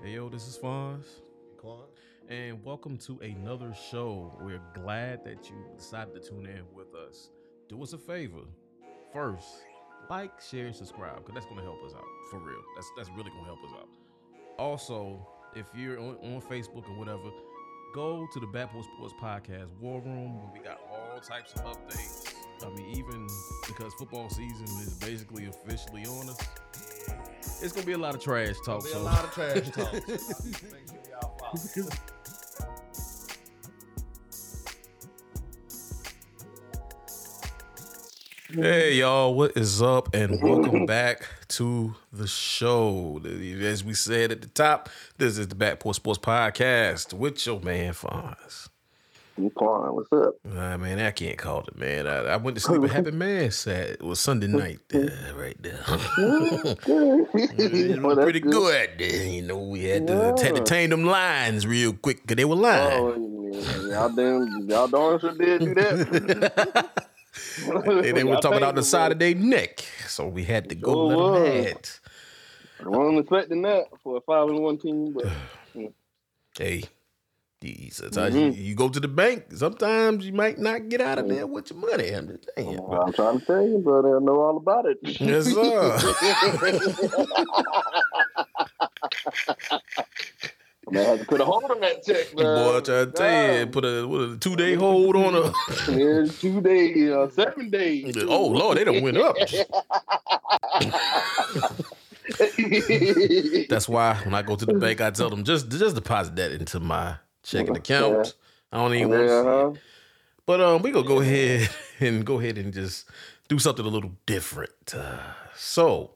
Hey yo, this is Fonz. And welcome to another show. We're glad that you decided to tune in with us. Do us a favor. First, like, share, and subscribe, because that's going to help us out. For real. That's really going to help us out. Also, if you're on Facebook or whatever, go to the Back Porch Sports Podcast War Room, where we got all types of updates. I mean, even because football season is basically officially on us, it's going to be a lot of trash talk. It's going to be a lot of trash talk. Make sure y'all follow. Hey y'all, what is up, and welcome back to the show. As we said at the top, this is the Back Porch Sports Podcast with your man Fonz. You Paul, what's up? Man, I can't call it, man. I went to sleep a happy man Saturday. It was Sunday night right there. It was pretty good. You know, we had to tame them lions real quick, because they were lying. Oh, yeah. Y'all darn sure did do that. They were talking out the side of their neck, so we had to go to them mad. I wasn't expecting that for a 5-1 team, but hey, you go to the bank. Sometimes you might not get out of there with your money. I'm just saying. I'm trying to tell you, but I know all about it. Yes, sir. I had to put a hold on that check, man. Boy, I tried to tell you, put a 2-day hold on a... 2 days, 7 days. Oh, Lord, they done went up. That's why when I go to the bank, I tell them, just deposit that into my checking account. Yeah. I don't even want to see it. But we're going to go ahead and just do something a little different. All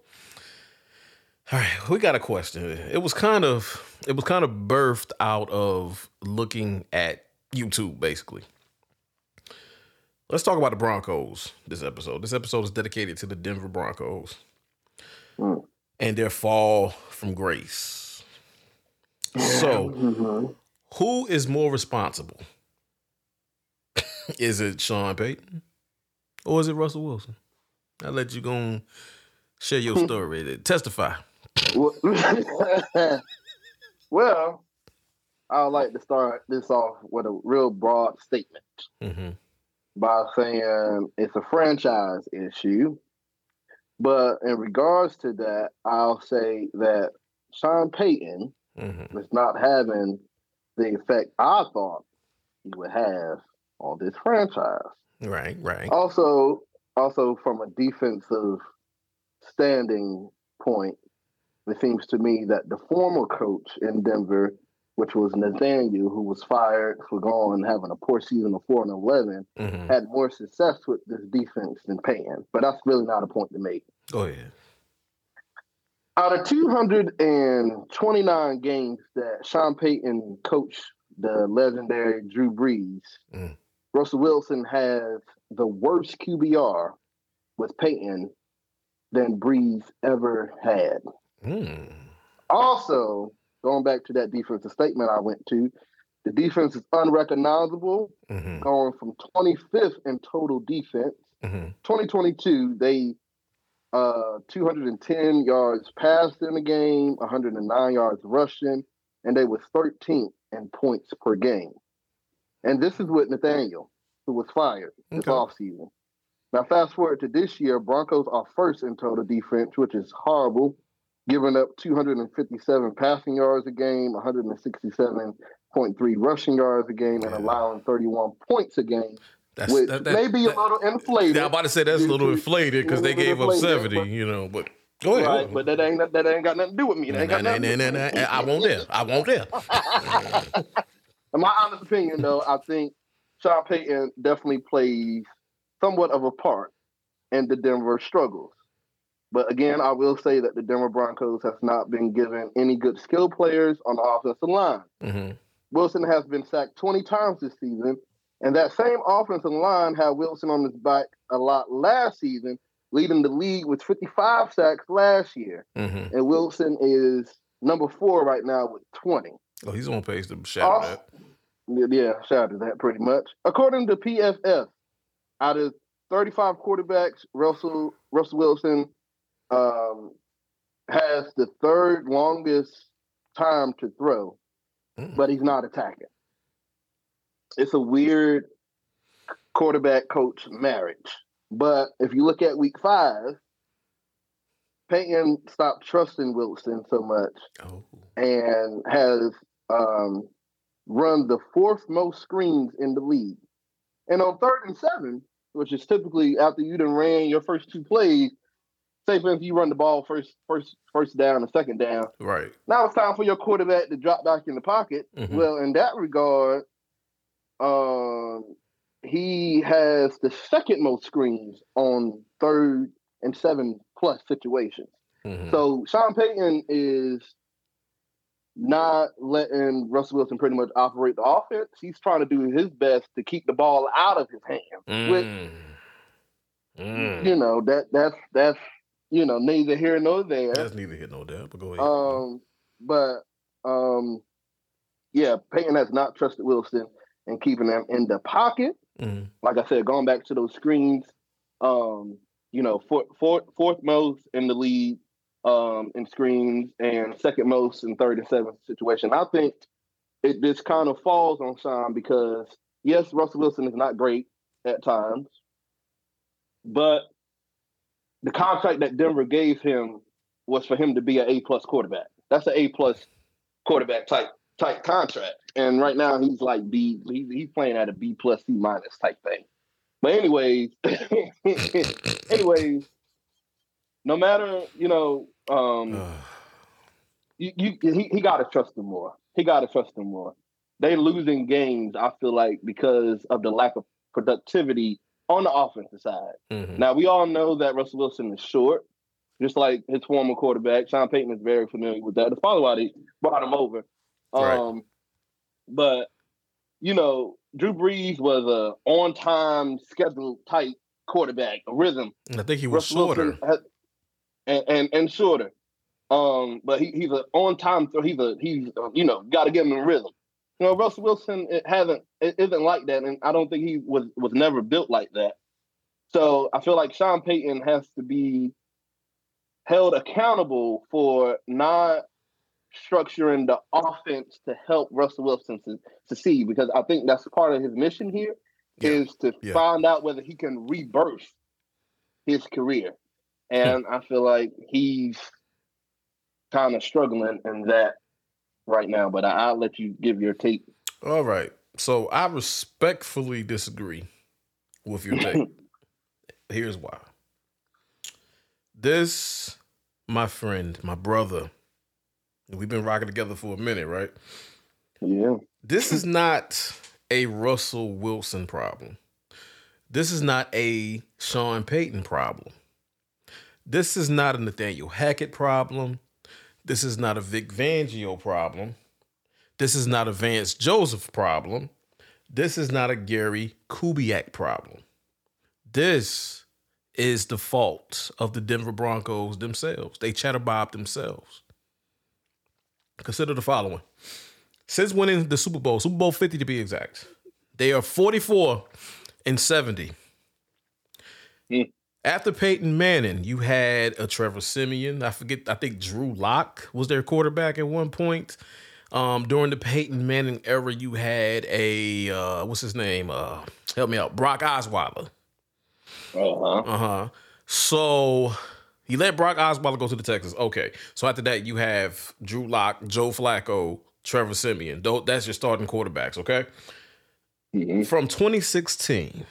right, we got a question. It was kind of birthed out of looking at YouTube, basically. Let's talk about the Broncos this episode. This episode is dedicated to the Denver Broncos and their fall from grace. So, who is more responsible? Is it Sean Payton or is it Russell Wilson? I'll let you go and share your story. Testify. Well, I would like to start this off with a real broad statement by saying it's a franchise issue. But in regards to that, I'll say that Sean Payton is not having the effect I thought he would have on this franchise. Right. Also from a defensive standing point, it seems to me that the former coach in Denver, which was Nathaniel, who was fired for going and having a poor season of 4-11, had more success with this defense than Payton. But that's really not a point to make. Oh, yeah. Out of 229 games that Sean Payton coached the legendary Drew Brees, Russell Wilson has the worst QBR with Payton than Brees ever had. Also, going back to that defensive statement I went to, the defense is unrecognizable, going from 25th in total defense. 2022, they 210 yards passed in the game, 109 yards rushing, and they were 13th in points per game. And this is with Nathaniel, who was fired this offseason. Now, fast forward to this year, Broncos are first in total defense, which is horrible, giving up 257 passing yards a game, 167.3 rushing yards a game, and allowing 31 points a game, which may be a little inflated. I'm about to say that's a little inflated because they gave up 70, but go ahead. Right, but that ain't got nothing to do with me. I won't. In my honest opinion, though, I think Sean Payton definitely plays somewhat of a part in the Denver struggles. But again, I will say that the Denver Broncos has not been given any good skill players on the offensive line. Wilson has been sacked 20 times this season, and that same offensive line had Wilson on his back a lot last season, leading the league with 55 sacks last year. And Wilson is number 4 right now with 20. Oh, he's on pace to shatter that. Yeah, shatter that pretty much. According to PFF, out of 35 quarterbacks, Russell Wilson has the third longest time to throw, but he's not attacking. It's a weird quarterback-coach marriage. But if you look at week 5, Peyton stopped trusting Wilson so much and has run the fourth most screens in the league. And on 3rd and 7, which is typically after you done ran your first two plays, say for instance you run the ball first down and second down. Right. Now it's time for your quarterback to drop back in the pocket. Mm-hmm. Well, in that regard, he has the second most screens on 3rd and 7+ situations. Mm-hmm. So Sean Payton is not letting Russell Wilson pretty much operate the offense. He's trying to do his best to keep the ball out of his hands. Which, you know, that's you know, neither here nor there. That's neither here nor there. But go ahead. Yeah, Payton has not trusted Wilson and keeping them in the pocket. Mm-hmm. Like I said, going back to those screens, you know, fourth most in the league in screens and second most in 3rd and 7 situation. I think it just kind of falls on Sean because, yes, Russell Wilson is not great at times, but the contract that Denver gave him was for him to be an A-plus quarterback. That's an A-plus quarterback type contract. And right now he's like B. He's playing at a B+ C- type thing. But anyways, no matter, you know, he gotta trust him more. They're losing games, I feel like, because of the lack of productivity on the offensive side. Mm-hmm. Now we all know that Russell Wilson is short, just like his former quarterback. Sean Payton is very familiar with that. That's probably why they brought him over. Right. But, you know, Drew Brees was a on-time, schedule-type quarterback, a rhythm. I think he was shorter. And shorter. But he's an on-time, so he's you know, got to get him in rhythm. You know, Russell Wilson isn't like that, and I don't think he was never built like that. So I feel like Sean Payton has to be held accountable for not structuring the offense to help Russell Wilson succeed, because I think that's part of his mission here is to find out whether he can rebirth his career. And I feel like he's kind of struggling in that right now, but I'll let you give your take. All right. So I respectfully disagree with your take. Here's why. This, my friend, my brother, we've been rocking together for a minute, right? Yeah. This is not a Russell Wilson problem. This is not a Sean Payton problem. This is not a Nathaniel Hackett problem. This is not a Vic Fangio problem. This is not a Vance Joseph problem. This is not a Gary Kubiak problem. This is the fault of the Denver Broncos themselves. They chatterbobbed themselves. Consider the following. Since winning the Super Bowl 50 to be exact, they are 44-70. After Peyton Manning, you had a Trevor Simeon. I think Drew Lock was their quarterback at one point. During the Peyton Manning era, you had a, what's his name? Help me out. Brock Osweiler. So he let Brock Osweiler go to the Texans. Okay. So after that, you have Drew Lock, Joe Flacco, Trevor Simeon. That's your starting quarterbacks, okay? Mm-hmm. From 2016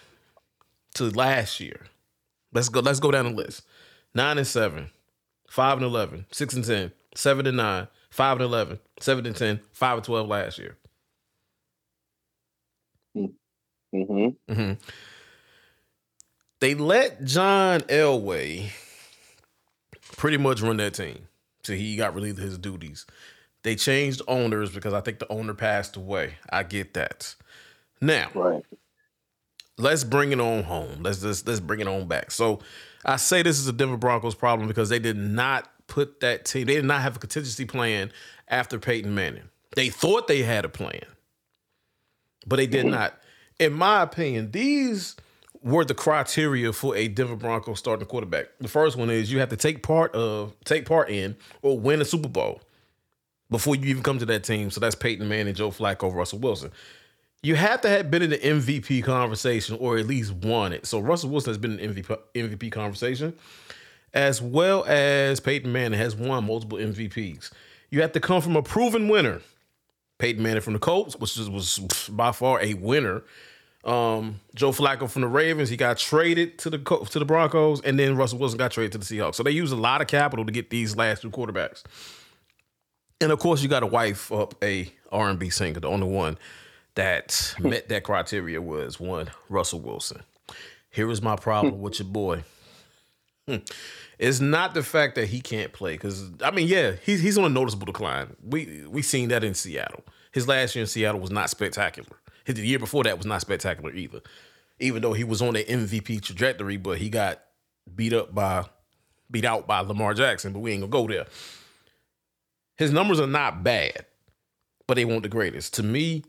to last year, let's go down the list. 9-7, 5-11, 6-10, 7-9, 5-11, 7-10, 5-12 last year. Mm-hmm. Mm-hmm. They let John Elway pretty much run that team. So he got relieved of his duties. They changed owners because I think the owner passed away. I get that. Now, right. Let's bring it on home. Let's bring it on back. So I say this is a Denver Broncos problem because they did not put that team. They did not have a contingency plan after Peyton Manning. They thought they had a plan, but they did not. In my opinion, these were the criteria for a Denver Broncos starting quarterback. The first one is you have to take part in or win a Super Bowl. before you even come to that team. So that's Peyton Manning, Joe Flacco, Russell Wilson. You have to have been in the MVP conversation or at least won it. So Russell Wilson has been in the MVP conversation, as well as Peyton Manning has won multiple MVPs. You have to come from a proven winner. Peyton Manning from the Colts, which was by far a winner. Joe Flacco from the Ravens, he got traded to the Broncos, and then Russell Wilson got traded to the Seahawks. So they used a lot of capital to get these last two quarterbacks. And of course, you got to wife up a R&B singer. The only one that met that criteria was one Russell Wilson. Here is my problem with your boy. It's not the fact that he can't play, because I mean, yeah, he's on a noticeable decline. We seen that in Seattle. His last year in Seattle was not spectacular. The year before that was not spectacular either, even though he was on the MVP trajectory, but he got beat out by Lamar Jackson, but we ain't gonna go there. His numbers are not bad, but they weren't the greatest. To me,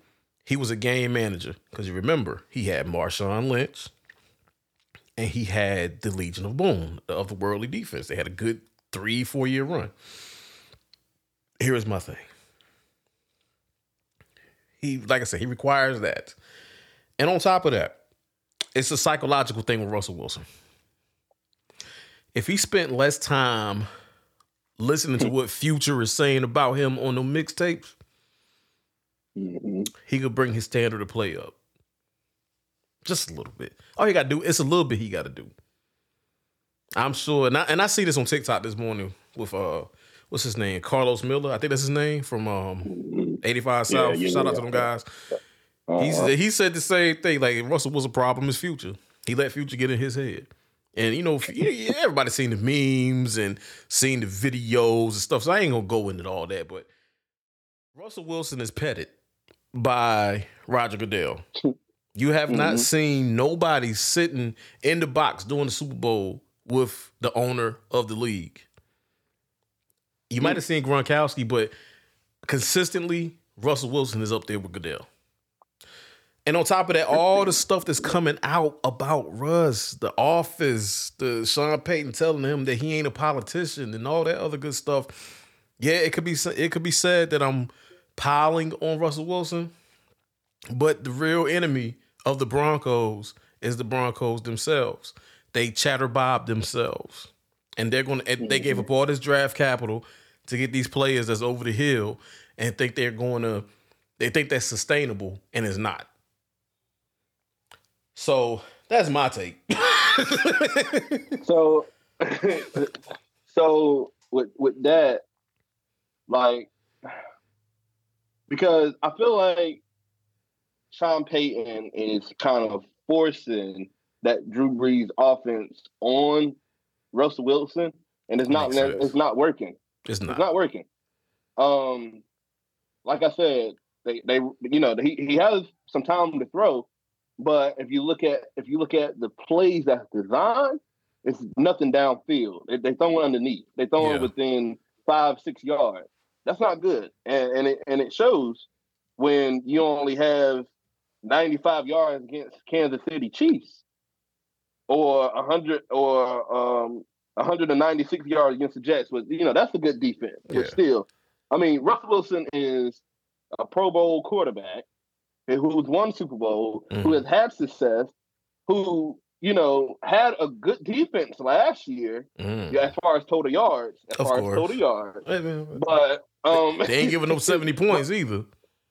he was a game manager, because you remember, he had Marshawn Lynch and he had the Legion of Boom, the otherworldly defense. They had a good 3-4 year run. Here's my thing. He, like I said, he requires that. And on top of that, it's a psychological thing with Russell Wilson. If he spent less time listening to what Future is saying about him on the mixtapes, he could bring his standard of play up. Just a little bit. All he got to do, it's a little bit he got to do. I'm sure, and I see this on TikTok this morning with, what's his name? Carlos Miller, I think that's his name, from 85 South. Shout out to them guys. He said the same thing. Like, Russell was a problem, is Future. He let Future get in his head. And, you know, everybody seen the memes and seen the videos and stuff, so I ain't going to go into all that. But Russell Wilson is petted by Roger Goodell. You have not seen nobody sitting in the box during the Super Bowl with the owner of the league. You might have seen Gronkowski, but consistently, Russell Wilson is up there with Goodell. And on top of that, all the stuff that's coming out about Russ, the office, the Sean Payton telling him that he ain't a politician and all that other good stuff. Yeah, it could be said that I'm piling on Russell Wilson, but the real enemy of the Broncos is the Broncos themselves. They chatterbob themselves. And they gave up all this draft capital to get these players that's over the hill and think that's sustainable, and it's not. So that's my take. So with that, like, because I feel like Sean Payton is kind of forcing that Drew Brees offense on Russell Wilson, and it's not working. Like I said, they you know, he has some time to throw, but if you look at the plays that's designed, it's nothing downfield. They throw it underneath. They throw it within 5-6 yards. That's not good, and it shows when you only have 95 yards against Kansas City Chiefs, or 100 or 196 yards against the Jets. Was, you know, that's a good defense. But still, I mean, Russell Wilson is a Pro Bowl quarterback who's won Super Bowl, who has had success, who, you know, had a good defense last year as far as total yards. But they ain't giving up 70 points either.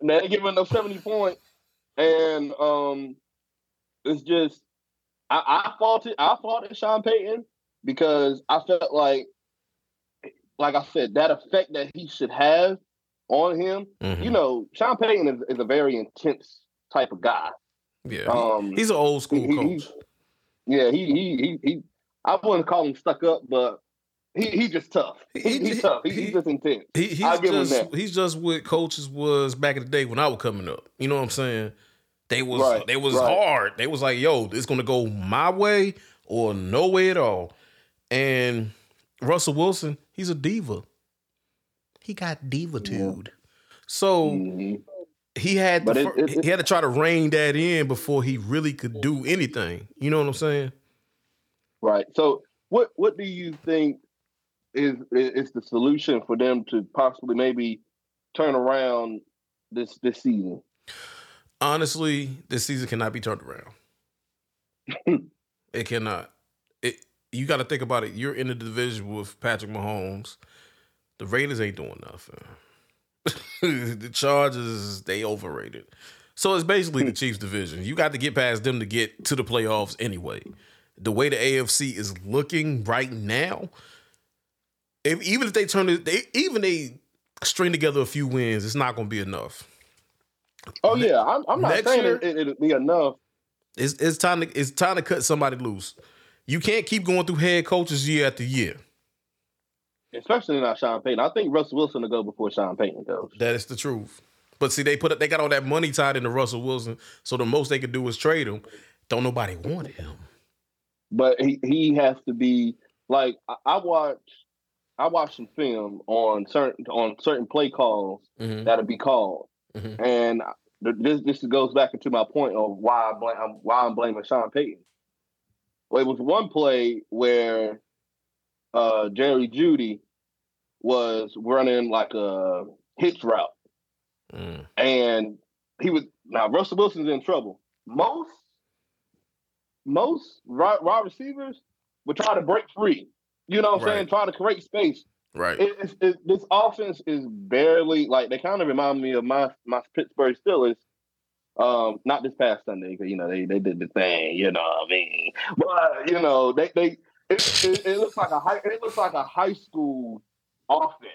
They ain't giving up 70 points. And it's just, I faulted Sean Payton because I felt like I said, that effect that he should have on him. You know, Sean Payton is a very intense type of guy. Yeah, he's an old school coach. He I wouldn't call him stuck up, but he's just tough. He's tough. He's just intense. He's just what coaches was back in the day when I was coming up. You know what I'm saying? They was hard. They was like, yo, it's going to go my way or no way at all. And Russell Wilson, he's a diva. He got divatude. Yeah. So he had to try to rein that in before he really could do anything. You know what I'm saying? Right. So what do you think is the solution for them to possibly maybe turn around this season? Honestly, this season cannot be turned around. It cannot. You got to think about it. You're in the division with Patrick Mahomes. The Raiders ain't doing nothing. The Chargers, they overrated. So it's basically the Chiefs division. You got to get past them to get to the playoffs anyway. The way the AFC is looking right now, even if they string together a few wins, it's not going to be enough. Oh yeah, I'm not saying it'll be enough. It's time to cut somebody loose. You can't keep going through head coaches year after year. Especially not Sean Payton. I think Russell Wilson will go before Sean Payton goes. That is the truth. But see, they got all that money tied into Russell Wilson, so the most they could do is trade him. Don't nobody want him. But he has to be like I watched some film on certain play calls that'll be called, and this goes back into my point of why I'm blaming Sean Payton. Well, it was one play where Jerry Jeudy was running like a hitch route. And Russell Wilson's in trouble. Most wide receivers would try to break free. You know what I'm saying? Try to create space. Right. This offense is barely like they kind of remind me of my Pittsburgh Steelers. Not this past Sunday because they did the thing. You know what I mean? But it looks like a high school offense.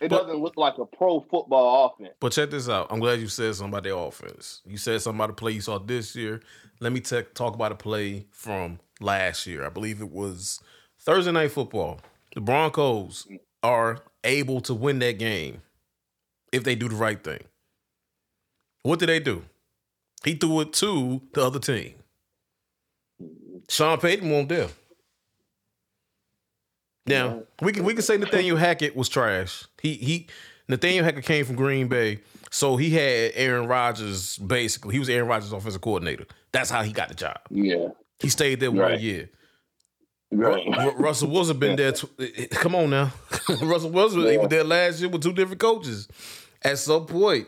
It doesn't look like a pro football offense. But check this out. I'm glad you said something about their offense. You said something about a play you saw this year. Let me talk about a play from last year. I believe it was Thursday Night Football. The Broncos are able to win that game if they do the right thing. What did they do? He threw it to the other team. Sean Payton won't dare. Now, we can say Nathaniel Hackett was trash. Nathaniel Hackett came from Green Bay, so he had Aaron Rodgers, basically. He was Aaron Rodgers' offensive coordinator. That's how he got the job. Yeah. He stayed there 1 year. Right. Russell Wilson been there. Come on now. Russell Wilson, he was there last year with two different coaches. At some point,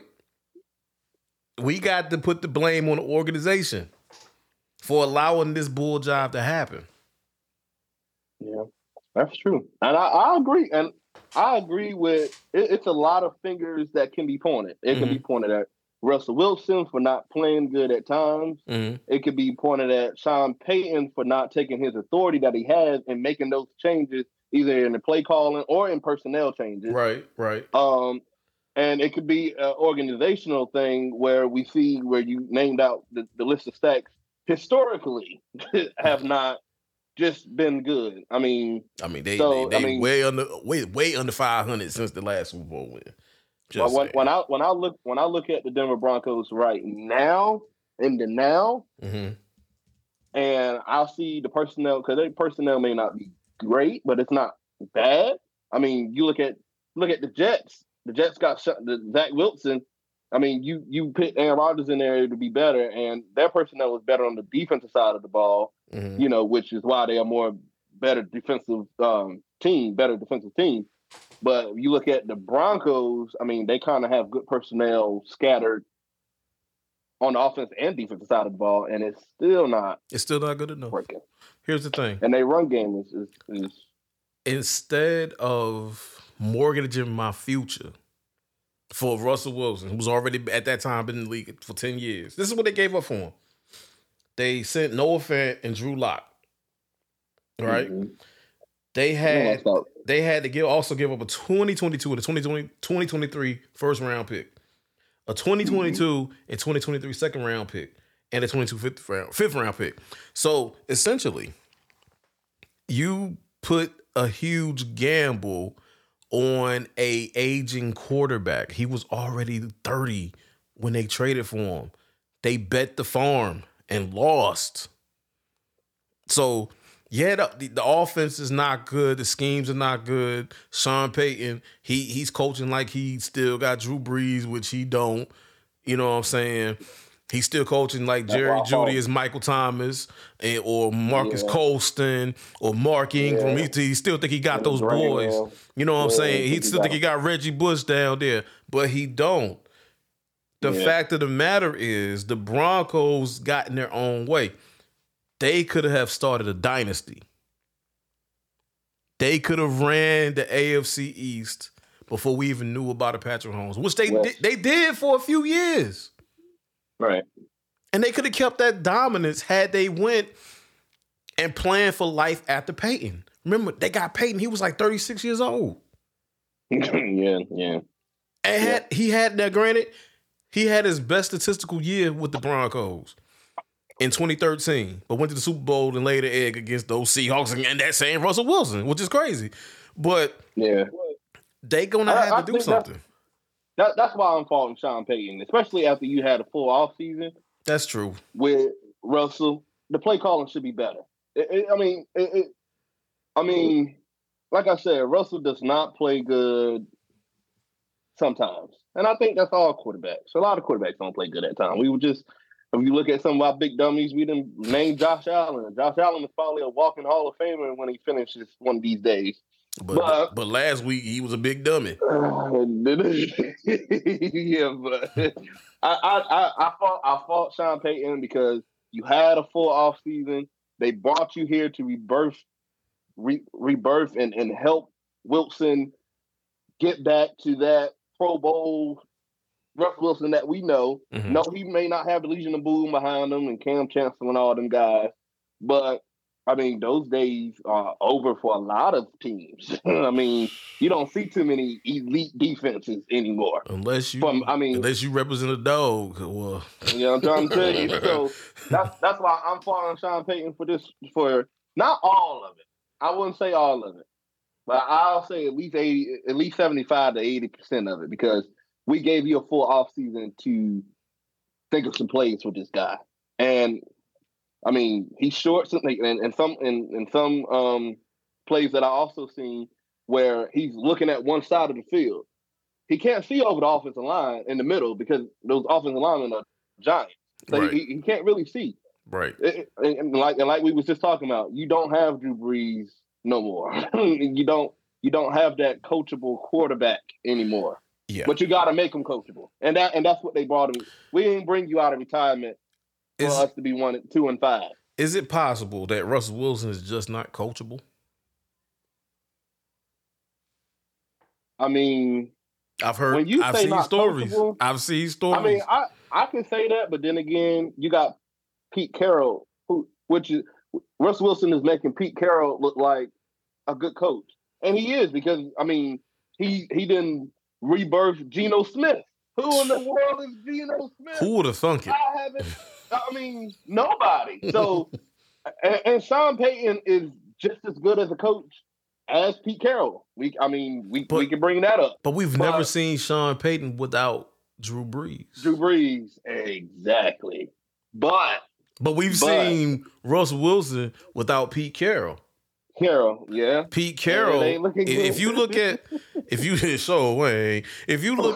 we got to put the blame on the organization for allowing this bull job to happen. Yeah. That's true. And I agree. And I agree with it's a lot of fingers that can be pointed. It can be pointed at Russell Wilson for not playing good at times. It could be pointed at Sean Payton for not taking his authority that he has and making those changes either in the play calling or in personnel changes. Right. And it could be an organizational thing where you named out the list of stats historically have not just been good. I mean, they way under 500 since the last Super Bowl win. Just when I look at the Denver Broncos right now and I see the personnel because their personnel may not be great, but it's not bad. I mean, you look at the Jets. The Jets got Zach Wilson. I mean, you put Aaron Rodgers in there to be better, and their personnel was better on the defensive side of the ball, which is why they are more better defensive team. But you look at the Broncos, I mean, they kind of have good personnel scattered on the offense and defensive side of the ball, and it's still not good enough. Working. Here's the thing. And their run game is instead of mortgaging my future for Russell Wilson, who's already at that time been in the league for 10 years. This is what they gave up for him. They sent Noah Fant and Drew Lock. Right? They had to give up a 2022 and a 2023 first round pick, a 2022 and 2023 second round pick, and a 2022 fifth round pick. So essentially, you put a huge gamble on a aging quarterback. He was already 30 when they traded for him. They bet the farm and lost. So, yeah, the offense is not good. The schemes are not good. Sean Payton, he's coaching like he still got Drew Brees, which he don't. You know what I'm saying? He's still coaching like Jerry Jeudy is Michael Thomas or Marcus Colston or Mark Ingram. Yeah. He still think he got those boys. You know what I'm saying? He still think he got Reggie Bush down there. but he don't. The fact of the matter is the Broncos got in their own way. They could have started a dynasty. They could have ran the AFC East before we even knew about a Patrick Mahomes, which they did for a few years. Right. And they could have kept that dominance had they went and planned for life after Peyton. Remember, they got Peyton. He was like 36 years old. And he had his best statistical year with the Broncos in 2013, but went to the Super Bowl and laid an egg against those Seahawks and that same Russell Wilson, which is crazy. But they going to have to do something. That's why I'm following Sean Payton, especially after you had a full offseason. That's true. With Russell, the play calling should be better. Like I said, Russell does not play good sometimes. And I think that's all quarterbacks. A lot of quarterbacks don't play good at times. If you look at some of our big dummies, we didn't name Josh Allen. Josh Allen is probably a walking Hall of Famer when he finishes one of these days. But last week he was a big dummy. I fought Sean Payton because you had a full off season. They brought you here to rebirth, and help Wilson get back to that Pro Bowl Russell Wilson that we know. Mm-hmm. No, he may not have the Legion of Boom behind him and Cam Chancellor and all them guys, but those days are over for a lot of teams. You don't see too many elite defenses anymore. Unless you represent a dog. Well, I'm trying to tell you. So that's why I'm following Sean Payton for this. For not all of it, I wouldn't say all of it, but I'll say at least 75 to 80% of it, because we gave you a full offseason to think of some plays with this guy, and. He's short something, and some plays that I also seen where he's looking at one side of the field. He can't see over the offensive line in the middle because those offensive linemen are giants. So right. he can't really see. Right. And like we was just talking about, you don't have Drew Brees no more. You don't have that coachable quarterback anymore. Yeah. But you got to make him coachable, and that's what they brought him. We didn't bring you out of retirement. For us to be 1-2-5. Is it possible that Russell Wilson is just not coachable? I've seen stories. I can say that, but then again, you got Pete Carroll, which is Russell Wilson is making Pete Carroll look like a good coach, and he is, because he didn't rebirth Geno Smith. Who in the world is Geno Smith? Who would have thunk it? Nobody. So, and Sean Payton is just as good as a coach as Pete Carroll. We can bring that up. But we've never seen Sean Payton without Drew Brees. Drew Brees, exactly. But we've seen Russell Wilson without Pete Carroll. Pete Carroll. If you look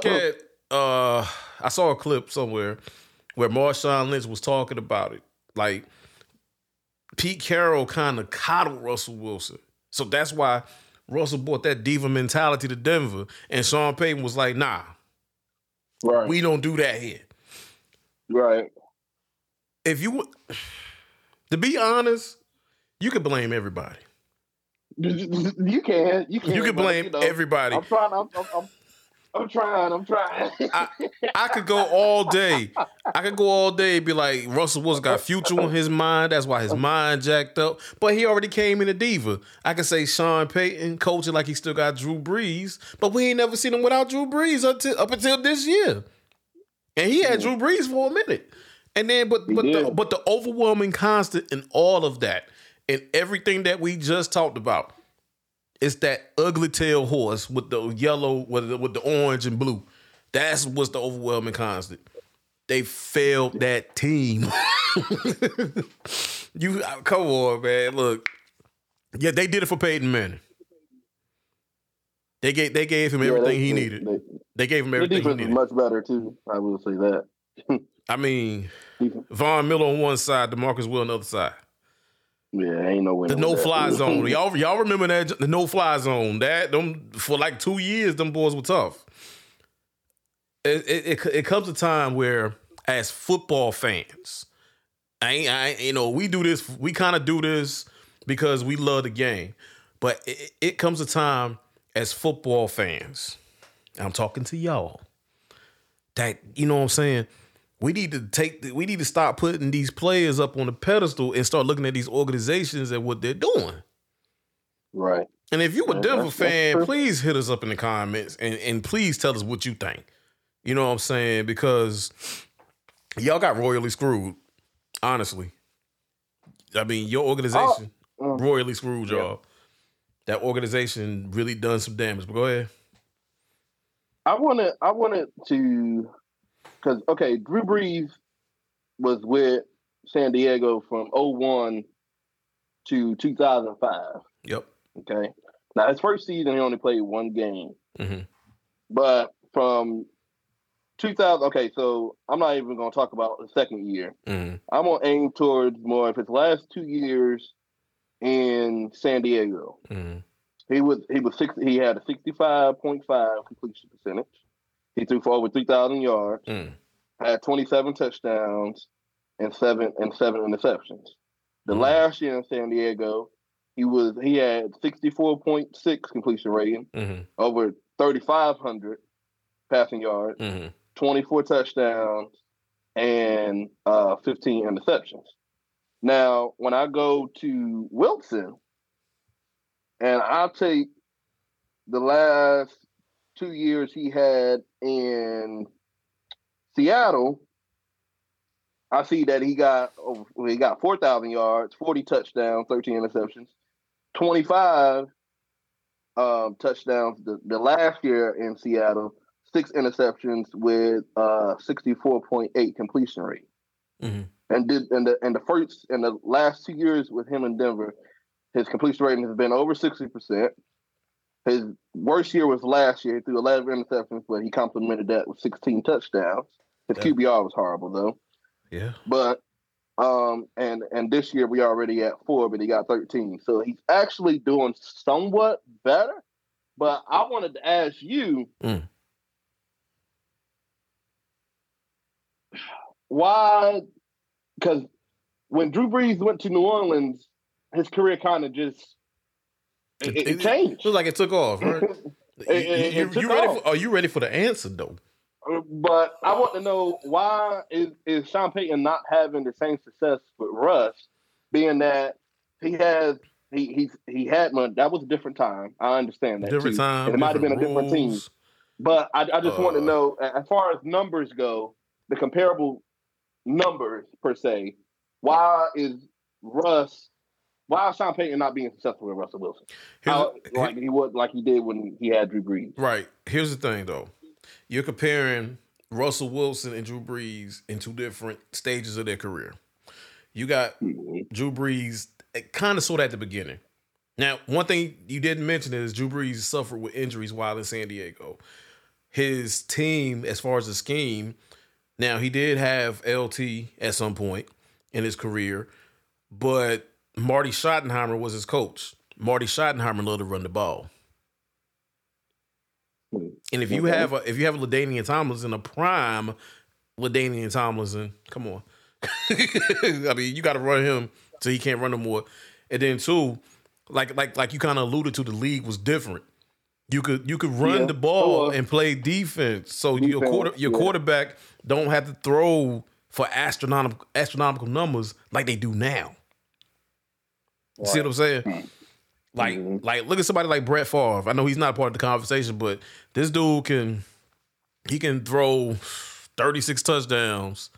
at. I saw a clip somewhere where Marshawn Lynch was talking about it. Like, Pete Carroll kind of coddled Russell Wilson. So that's why Russell brought that diva mentality to Denver, and Sean Payton was like, nah, right. We don't do that here. Right. To be honest, you could blame everybody. You can blame everybody. I'm trying. I could go all day. And be like, Russell Wilson got Future on his mind. That's why his mind jacked up. But he already came in a diva. I could say Sean Payton coaching like he still got Drew Brees, but we ain't never seen him without Drew Brees up until this year. And he had Drew Brees for a minute. And then, but the overwhelming constant in all of that and everything that we just talked about, it's that ugly tail horse with the yellow, with the orange and blue. That's what's the overwhelming constant. They failed that team. Come on, man. Look, yeah, they did it for Peyton Manning. They gave him everything he needed. They gave him everything he needed. Much better too. I will say that. Von Miller on one side, DeMarcus Will on the other side. Yeah, ain't no way. The no-fly zone. Y'all remember that? The no-fly zone. For like 2 years, them boys were tough. it comes a time where, as football fans, we kind of do this because we love the game. But it comes a time as football fans, I'm talking to y'all, that, you know what I'm saying, we need to stop putting these players up on the pedestal and start looking at these organizations and what they're doing. Right. And if you a Denver fan, please hit us up in the comments and please tell us what you think. You know what I'm saying? Because y'all got royally screwed, honestly. I mean, your organization royally screwed y'all. Yeah. That organization really done some damage. But go ahead. I wanted to, because, okay, Drew Brees was with San Diego from 2001 to 2005. Yep. Okay. Now, his first season, he only played one game. Mm-hmm. But from 2000, okay, so I'm not even going to talk about the second year. Mm-hmm. I'm going to aim towards more of his last 2 years in San Diego. Mm-hmm. He had a 65.5 completion percentage. He threw for over 3,000 yards, had 27 touchdowns, and seven interceptions. The last year in San Diego, he had 64.6 completion rating, over 3,500 passing yards, 24 touchdowns, and 15 interceptions. Now, when I go to Wilson, and I'll take the last 2 years he had in Seattle, I see that he got 4,000 yards, 40 touchdowns, 13 interceptions, 25 touchdowns the last year in Seattle, 6 interceptions with 64.8 completion rate. Mm-hmm. And the last 2 years with him in Denver, his completion rating has been over 60%. His worst year was last year. He threw 11 interceptions, but he complemented that with 16 touchdowns. His QBR was horrible, though. Yeah. But and this year we already at 4, but he got 13. So he's actually doing somewhat better. But I wanted to ask you, why? Because when Drew Brees went to New Orleans, his career kind of just it changed. It was like it took off, right? Are you ready for the answer, though? But I want to know, why is Sean Payton not having the same success with Russ, being that he had money. That was a different time. I understand that. Different time. It might have been a different team. But I just want to know, as far as numbers go, the comparable numbers per se, why is Sean Payton not being successful with Russell Wilson? Like he did when he had Drew Brees. Right. Here's the thing, though. You're comparing Russell Wilson and Drew Brees in two different stages of their career. You got Drew Brees kind of sort of at the beginning. Now, one thing you didn't mention is Drew Brees suffered with injuries while in San Diego. His team, as far as the scheme, now he did have LT at some point in his career, but Marty Schottenheimer was his coach. Marty Schottenheimer loved to run the ball. And if you have a LaDainian Tomlinson, a prime LaDainian Tomlinson, come on. I mean, you got to run him till he can't run no more. And then too, like you kind of alluded to, the league was different. You could run the ball and play defense, so your quarterback don't have to throw for astronomical numbers like they do now. Right. See what I'm saying? Like, look at somebody like Brett Favre. I know he's not part of the conversation, but this dude can throw 36 touchdowns,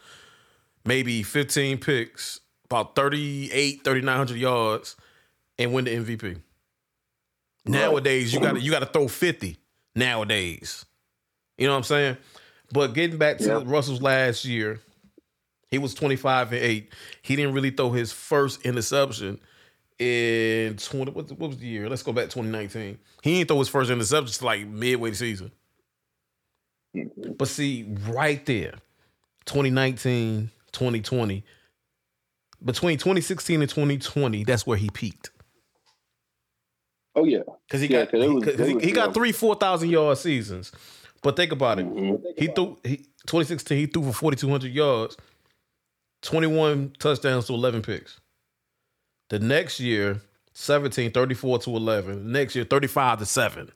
maybe 15 picks, about 3,900 yards, and win the MVP. Nowadays, you gotta throw 50 nowadays. You know what I'm saying? But getting back to Russell's last year, he was 25-8. He didn't really throw his first interception in what was the year? Let's go back to 2019. He didn't throw his first interception to like midway the season. But see, right there, 2019, 2020, between 2016 and 2020, that's where he peaked. Oh yeah, because he got 3,000-4,000 yard seasons. But think about it. He threw 2016. He threw for 4,200 yards, 21 touchdowns to 11 picks. The next year, 17, 34 to 11. The next year, 35 to 7.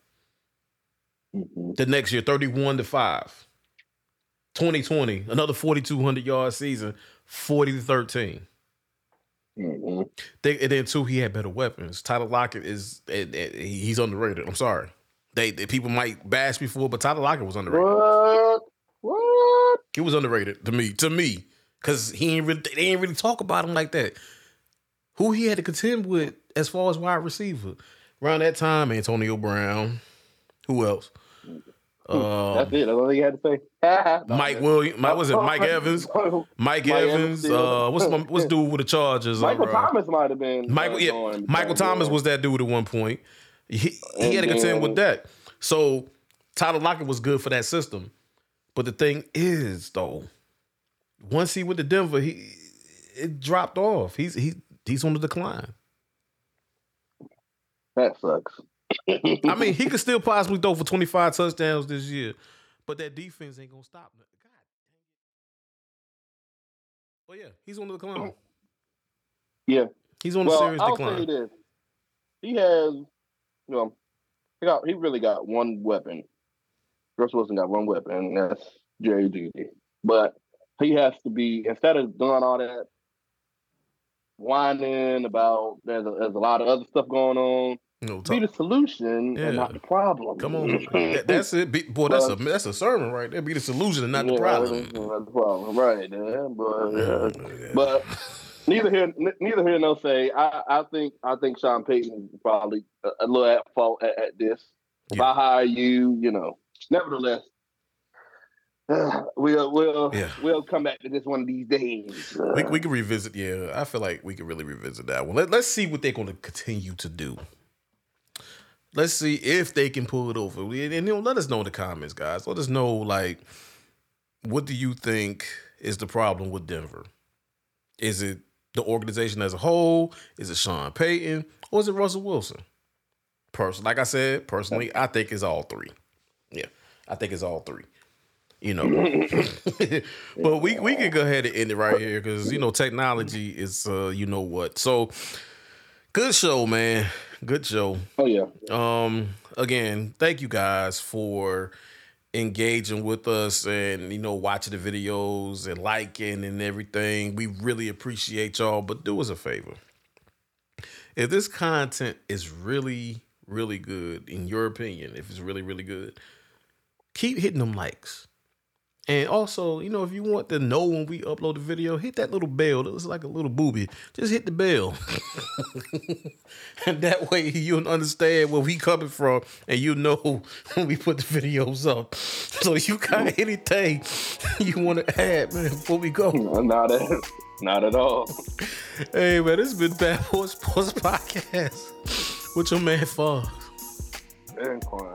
The next year, 31 to 5. 2020, another 4,200 yard season, 40 to 13. Mm-hmm. And then too, he had better weapons. Tyler Lockett he's underrated. I'm sorry, people might bash me for it, but Tyler Lockett was underrated. What? He was underrated to me, because they ain't really talk about him like that. Who he had to contend with as far as wide receiver around that time? Antonio Brown. Who else? That's it. That's all he had to say. Mike Evans? Mike Evans. What's dude with the Chargers? Michael Thomas might have been. Michael Thomas was that dude at one point. He had to contend with that. So Tyler Lockett was good for that system. But the thing is, though, once he went to Denver, it dropped off. He's on the decline. That sucks. I mean, he could still possibly throw for 25 touchdowns this year, but that defense ain't gonna stop him. God. But yeah, he's on the decline. Yeah, he's on a serious decline. I'll say this. He has, he really got one weapon. Russell Wilson got one weapon, and that's Jerry Jeudy. But he has to be, instead of doing all that whining about there's a lot of other stuff going on. Be the solution and not the problem. Come on, that's it. That's a sermon right there. Be the solution and not the problem. Not the problem, right? But neither here nor say. I think Sean Payton is probably a little at fault at this. If I hire you, nevertheless, we'll come back to this one of these days. We can revisit. Yeah, I feel like we can really revisit that one. Let's see what they're going to continue to do. Let's see if they can pull it over. And let us know in the comments, guys. Let us know, what do you think is the problem with Denver? Is it the organization as a whole? Is it Sean Payton? Or is it Russell Wilson? Personally, I think it's all three. Yeah, I think it's all three. But we can go ahead and end it right here because, technology is, what. So, good show, man. Good show. Oh, yeah. Again, thank you guys for engaging with us and, watching the videos and liking and everything. We really appreciate y'all, but do us a favor. If this content is really, really good, in your opinion, if it's really, really good, keep hitting them likes. And also, if you want to know when we upload the video, hit that little bell. That looks like a little booby. Just hit the bell. And that way you'll understand where we coming from and you know when we put the videos up. So you got anything you want to add, man, before we go? Not at all. Hey, man, this has been Back Porch Sports Podcast with your man, Fonz. And Quan.